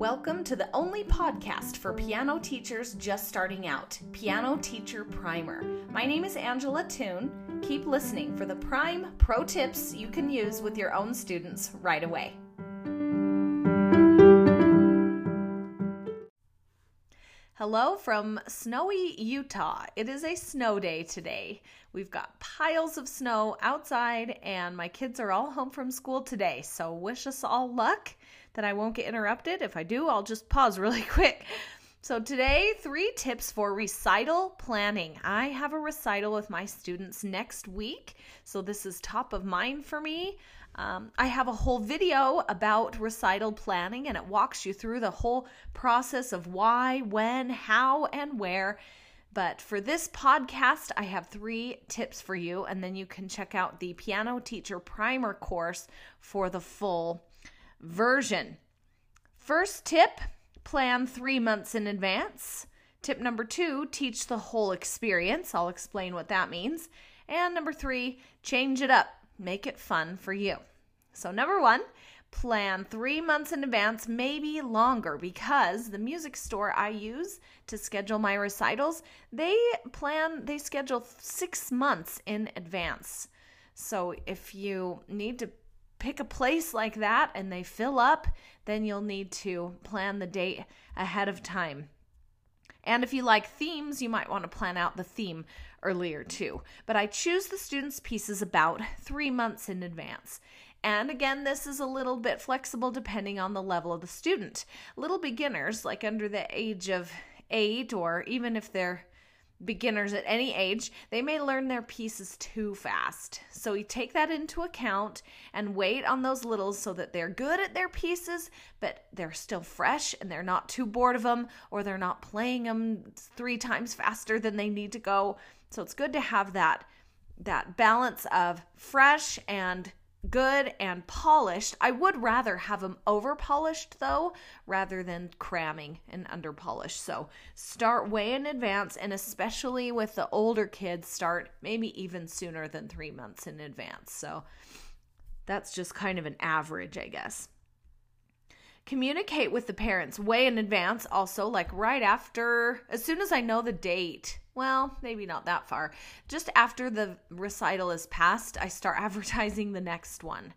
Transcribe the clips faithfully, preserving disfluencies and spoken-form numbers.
Welcome to the only podcast for piano teachers just starting out, Piano Teacher Primer. My name is Angela Toon. Keep listening for the prime pro tips you can use with your own students right away. Hello from snowy Utah. It is a snow day today. We've got piles of snow outside and my kids are all home from school today, so wish us all luck that I won't get interrupted. If I do, I'll just pause really quick. So today, three tips for recital planning. I have a recital with my students next week, so this is top of mind for me. Um, I have a whole video about recital planning, and it walks you through the whole process of why, when, how, and where. But for this podcast, I have three tips for you, and then you can check out the Piano Teacher Primer course for the full version. First tip, plan three months in advance. Tip number two, teach the whole experience. I'll explain what that means. And number three, change it up. Make it fun for you. So number one, plan three months in advance, maybe longer, because the music store I use to schedule my recitals, they plan, they schedule six months in advance. So if you need to pick a place like that and they fill up, then you'll need to plan the date ahead of time. And if you like themes, you might want to plan out the theme earlier too. But I choose the students' pieces about three months in advance. And again, this is a little bit flexible depending on the level of the student. Little beginners, like under the age of eight, or even if they're beginners at any age, they may learn their pieces too fast. So you take that into account and wait on those littles so that they're good at their pieces, but they're still fresh and they're not too bored of them, or they're not playing them three times faster than they need to go. So it's good to have that, that balance of fresh and good and polished. I would rather have them over polished though, rather than cramming and under polished. So start way in advance, and especially with the older kids, start maybe even sooner than three months in advance. So that's just kind of an average, I guess. Communicate with the parents way in advance also, like right after, as soon as I know the date. Well, maybe not that far. Just after the recital is passed, I start advertising the next one.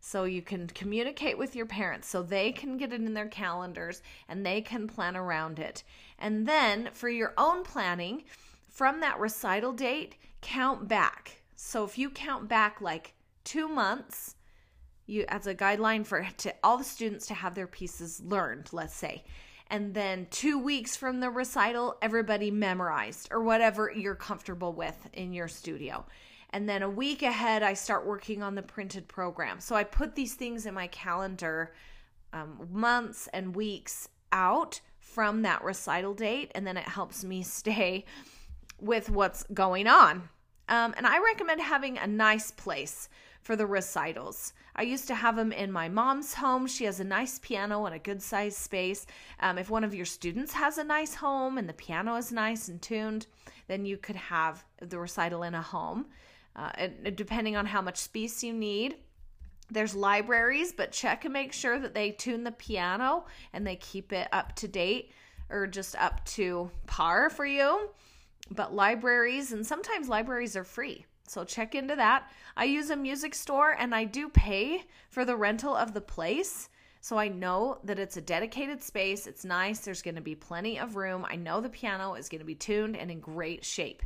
So you can communicate with your parents so they can get it in their calendars and they can plan around it. And then for your own planning, from that recital date, count back. So if you count back like two months, you as a guideline for to all the students to have their pieces learned, let's say. And then two weeks from the recital, everybody memorized, or whatever you're comfortable with in your studio. And then a week ahead, I start working on the printed program. So I put these things in my calendar um, months and weeks out from that recital date, and then it helps me stay with what's going on. Um, and I recommend having a nice place for the recitals. I used to have them in my mom's home. She has a nice piano and a good sized space. Um, if one of your students has a nice home and the piano is nice and tuned, then you could have the recital in a home. Uh, and depending on how much space you need, there's libraries, but check and make sure that they tune the piano and they keep it up to date, or just up to par for you. But libraries, and sometimes libraries are free. So check into that. I use a music store, and I do pay for the rental of the place. So I know that it's a dedicated space. It's nice. There's going to be plenty of room. I know the piano is going to be tuned and in great shape.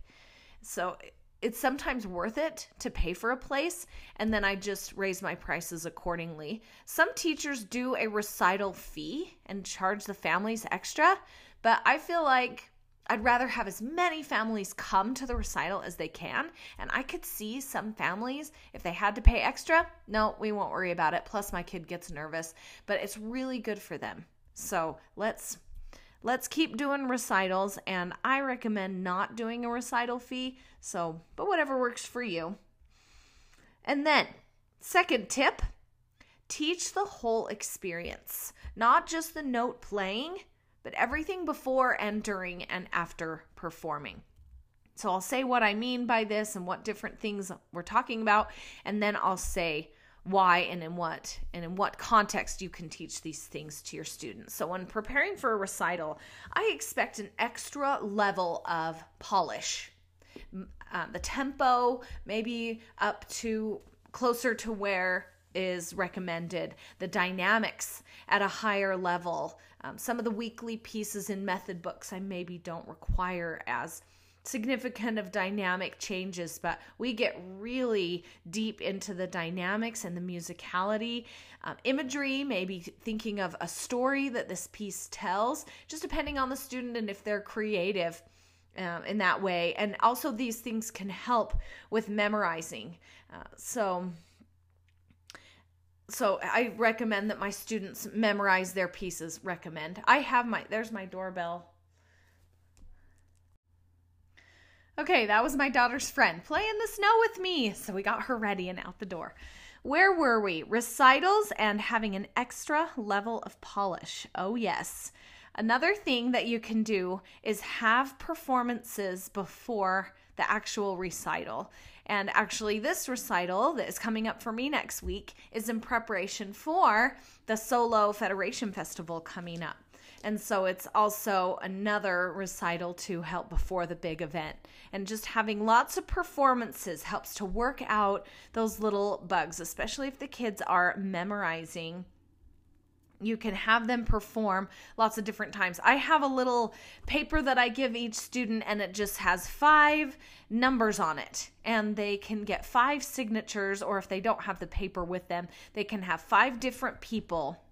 So it's sometimes worth it to pay for a place, and then I just raise my prices accordingly. Some teachers do a recital fee and charge the families extra, but I feel like I'd rather have as many families come to the recital as they can. And I could see some families, if they had to pay extra, no, we won't worry about it. Plus my kid gets nervous, but it's really good for them. So let's let's keep doing recitals, and I recommend not doing a recital fee. So, but whatever works for you. And then, second tip, teach the whole experience, not just the note playing, but everything before and during and after performing. So I'll say what I mean by this and what different things we're talking about, and then I'll say why and in what and in what context you can teach these things to your students. So when preparing for a recital, I expect an extra level of polish. Um, the tempo maybe up to closer to where is recommended, the dynamics at a higher level. Um, some of the weekly pieces in method books I maybe don't require as significant of dynamic changes, but we get really deep into the dynamics and the musicality, um, imagery, maybe thinking of a story that this piece tells, just depending on the student and if they're creative um, in that way. And also these things can help with memorizing. Uh, so So I recommend that my students memorize their pieces. Recommend. I have my, there's my doorbell. Okay, that was my daughter's friend playing the snow with me. So we got her ready and out the door. Where were we? Recitals and having an extra level of polish. Oh, yes. Another thing that you can do is have performances before the actual recital. And actually, this recital that is coming up for me next week is in preparation for the Solo Federation Festival coming up. And so it's also another recital to help before the big event. And just having lots of performances helps to work out those little bugs, especially if the kids are memorizing. You can have them perform lots of different times. I have a little paper that I give each student, and it just has five numbers on it. And they can get five signatures, or if they don't have the paper with them, they can have five different people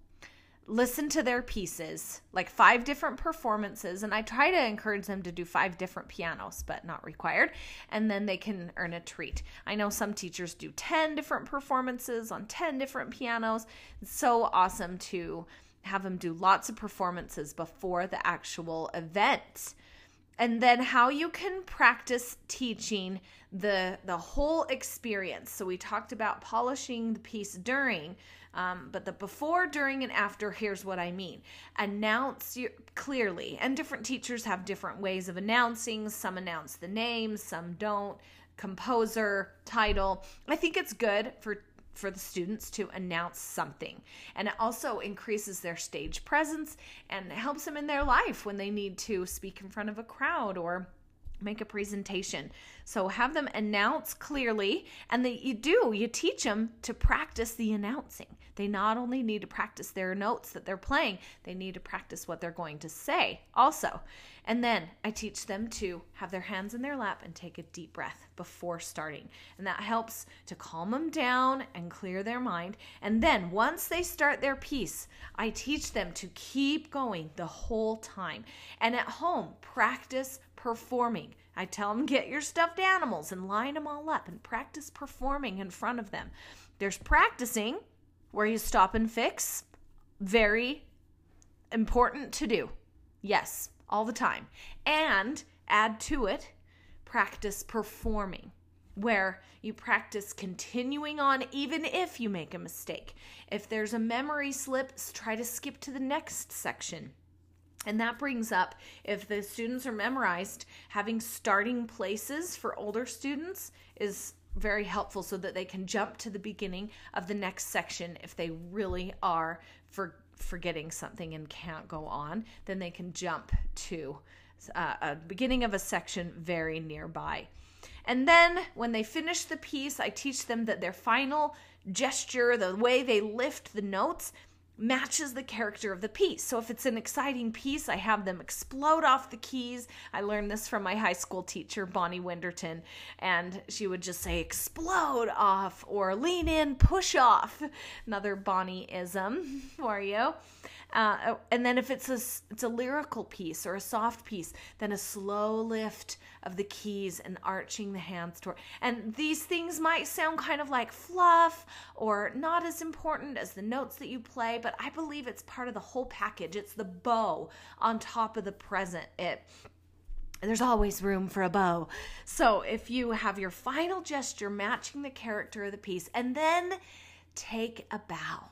listen to their pieces, like five different performances. And I try to encourage them to do five different pianos, but not required. And then they can earn a treat. I know some teachers do ten different performances on ten different pianos. It's so awesome to have them do lots of performances before the actual event. And then how you can practice teaching the the whole experience. So we talked about polishing the piece during, um, but the before, during, and after, here's what I mean. Announce your, clearly. And different teachers have different ways of announcing. Some announce the name, some don't. Composer, title. I think it's good for for the students to announce something. And it also increases their stage presence and helps them in their life when they need to speak in front of a crowd or make a presentation. So have them announce clearly, and that you do, you teach them to practice the announcing. They not only need to practice their notes that they're playing, they need to practice what they're going to say also. And then I teach them to have their hands in their lap and take a deep breath before starting. And that helps to calm them down and clear their mind. And then once they start their piece, I teach them to keep going the whole time. And at home, practice performing. I tell them, get your stuffed animals and line them all up and practice performing in front of them. There's practicing, where you stop and fix. Very important to do. Yes, all the time. And add to it, practice performing, where you practice continuing on even if you make a mistake. If there's a memory slip, try to skip to the next section. And that brings up, if the students are memorized, having starting places for older students is very helpful so that they can jump to the beginning of the next section. If they really are for, forgetting something and can't go on, then they can jump to uh, a beginning of a section very nearby. And then when they finish the piece, I teach them that their final gesture, the way they lift the notes, matches the character of the piece. So if it's an exciting piece, I have them explode off the keys. I learned this from my high school teacher, Bonnie Winderton, and she would just say explode off or lean in, push off. Another Bonnie-ism for you. Uh, and then if it's a, it's a lyrical piece or a soft piece, then a slow lift of the keys and arching the hands toward. And these things might sound kind of like fluff or not as important as the notes that you play, but but I believe it's part of the whole package. It's the bow on top of the present. It, there's always room for a bow. So if you have your final gesture matching the character of the piece, and then take a bow.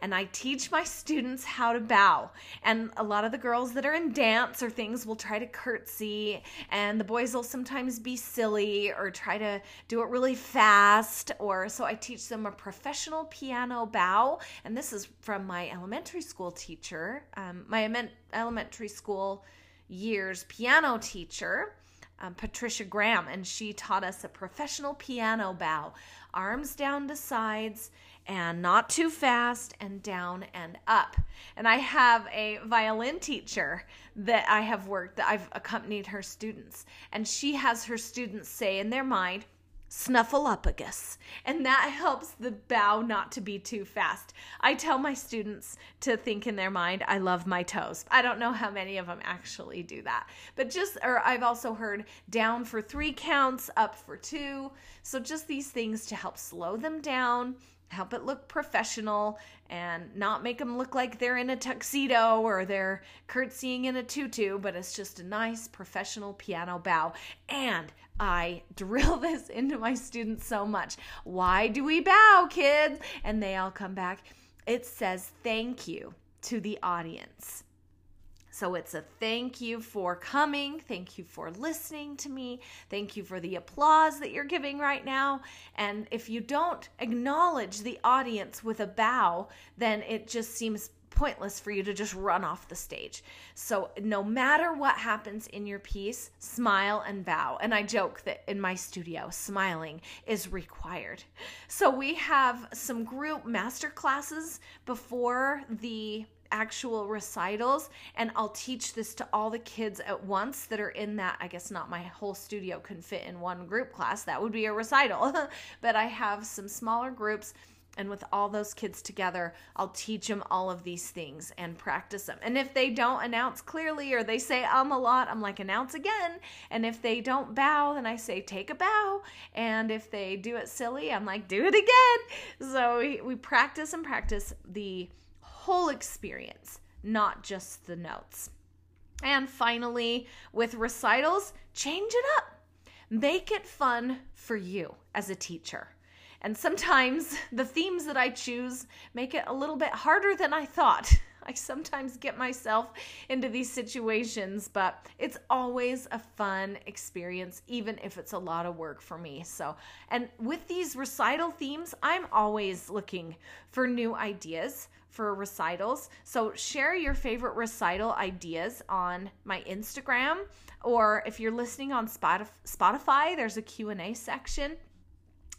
and I teach my students how to bow. And a lot of the girls that are in dance or things will try to curtsy, and the boys will sometimes be silly or try to do it really fast. Or so I teach them a professional piano bow, and this is from my elementary school teacher, um, my elementary school years piano teacher, Um, Patricia Graham, and she taught us a professional piano bow. Arms down to sides and not too fast, and down and up. And I have a violin teacher that I have worked, that I've accompanied her students, and she has her students say in their mind, snuffleupagus, and that helps the bow not to be too fast. I tell my students to think in their mind, I love my toes. I don't know how many of them actually do that, but just, or I've also heard down for three counts, up for two. So just these things to help slow them down, help it look professional, and not make them look like they're in a tuxedo or they're curtsying in a tutu, but it's just a nice professional piano bow. And I drill this into my students so much. Why do we bow, kids? And they all come back. It says thank you to the audience. So it's a thank you for coming. Thank you for listening to me. Thank you for the applause that you're giving right now. And if you don't acknowledge the audience with a bow, then it just seems pointless for you to just run off the stage. So no matter what happens in your piece, smile and bow. And I joke that in my studio, smiling is required. So we have some group master classes before the actual recitals, and I'll teach this to all the kids at once that are in that. I guess not my whole studio can fit in one group class. That would be a recital. But I have some smaller groups, and with all those kids together, I'll teach them all of these things and practice them. And if they don't announce clearly, or they say um a lot, I'm like, announce again. And if they don't bow, then I say, take a bow. And if they do it silly, I'm like, do it again. So we, we practice and practice the whole experience, not just the notes. And finally, with recitals, change it up. Make it fun for you as a teacher. And sometimes the themes that I choose make it a little bit harder than I thought. I sometimes get myself into these situations, but it's always a fun experience, even if it's a lot of work for me. So, and with these recital themes, I'm always looking for new ideas for recitals. So share your favorite recital ideas on my Instagram, or if you're listening on Spotify, there's a Q and A section.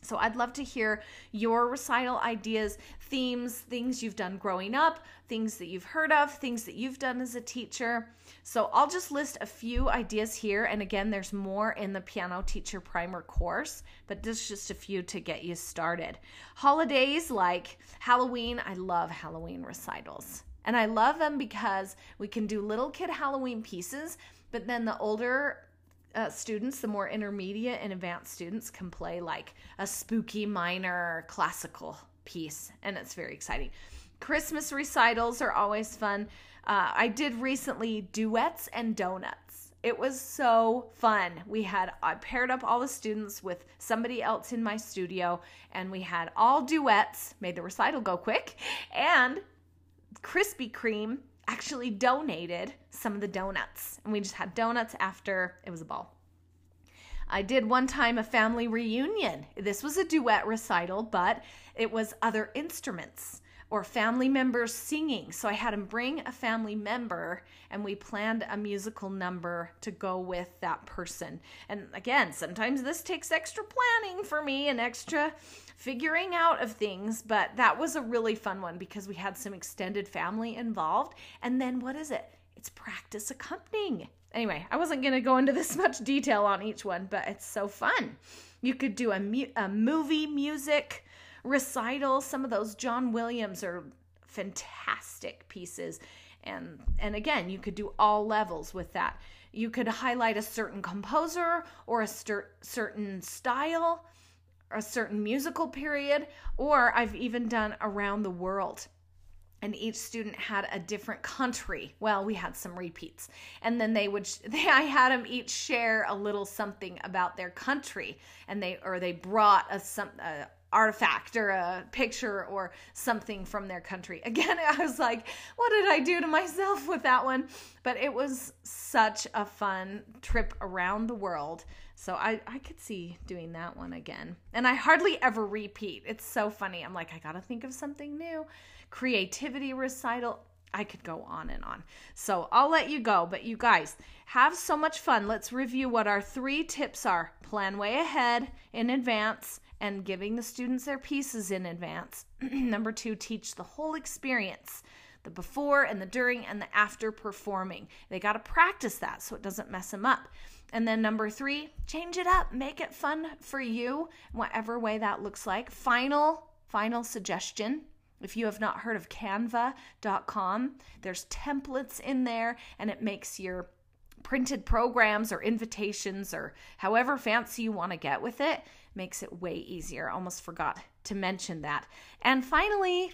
So I'd love to hear your recital ideas, themes, things you've done growing up, things that you've heard of, things that you've done as a teacher. So I'll just list a few ideas here. And again, there's more in the Piano Teacher Primer course, but this is just a few to get you started. Holidays like Halloween. I love Halloween recitals. And I love them because we can do little kid Halloween pieces, but then the older Uh, students, the more intermediate and advanced students, can play like a spooky minor classical piece, and it's very exciting. Christmas recitals are always fun. Uh, I did recently duets and donuts. It was so fun. We had, I paired up all the students with somebody else in my studio, and we had all duets, made the recital go quick, and Krispy Kreme actually donated some of the donuts, and we just had donuts after. It was a ball. I did one time a family reunion. This was a duet recital, but it was other instruments or family members singing. So I had them bring a family member, and we planned a musical number to go with that person. And again, sometimes this takes extra planning for me and extra figuring out of things, but that was a really fun one because we had some extended family involved. And then what is it? It's practice accompanying. Anyway, I wasn't going to go into this much detail on each one, but it's so fun. You could do a, mu- a movie music recital. Some of those John Williams are fantastic pieces. And, and again, you could do all levels with that. You could highlight a certain composer or a cer- certain style, a certain musical period, or I've even done around the world. And each student had a different country. Well, we had some repeats. And then they would, they, I had them each share a little something about their country, and they, or they brought a, some, a, artifact or a picture or something from their country. Again, I was like, what did I do to myself with that one? But it was such a fun trip around the world. So I, I could see doing that one again. And I hardly ever repeat. It's so funny. I'm like, I gotta think of something new. Creativity recital. I could go on and on. So I'll let you go. But you guys, have so much fun. Let's review what our three tips are. Plan way ahead in advance and giving the students their pieces in advance. Number two, teach the whole experience. The before and the during and the after performing. They got to practice that so it doesn't mess them up. And then number three, change it up. Make it fun for you, whatever way that looks like. Final, final suggestion. If you have not heard of Canva dot com, there's templates in there, and it makes your printed programs or invitations or however fancy you want to get with it, makes it way easier. I almost forgot to mention that. And finally,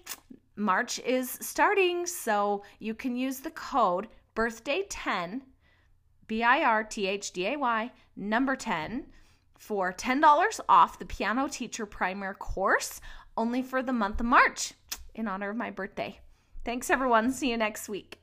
March is starting, so you can use the code birthday ten, B I R T H D A Y, number ten, for ten dollars off the Piano Teacher Primer course, only for the month of March, in honor of my birthday. Thanks, everyone. See you next week.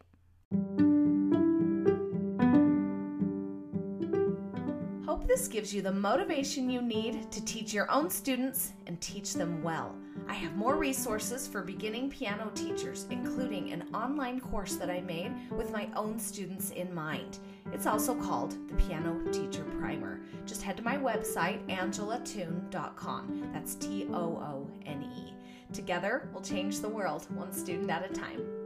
Hope this gives you the motivation you need to teach your own students and teach them well. I have more resources for beginning piano teachers, including an online course that I made with my own students in mind. It's also called the Piano Teacher Primer. Just head to my website, Angela Toone dot com. That's T O O N E. Together, we'll change the world, one student at a time.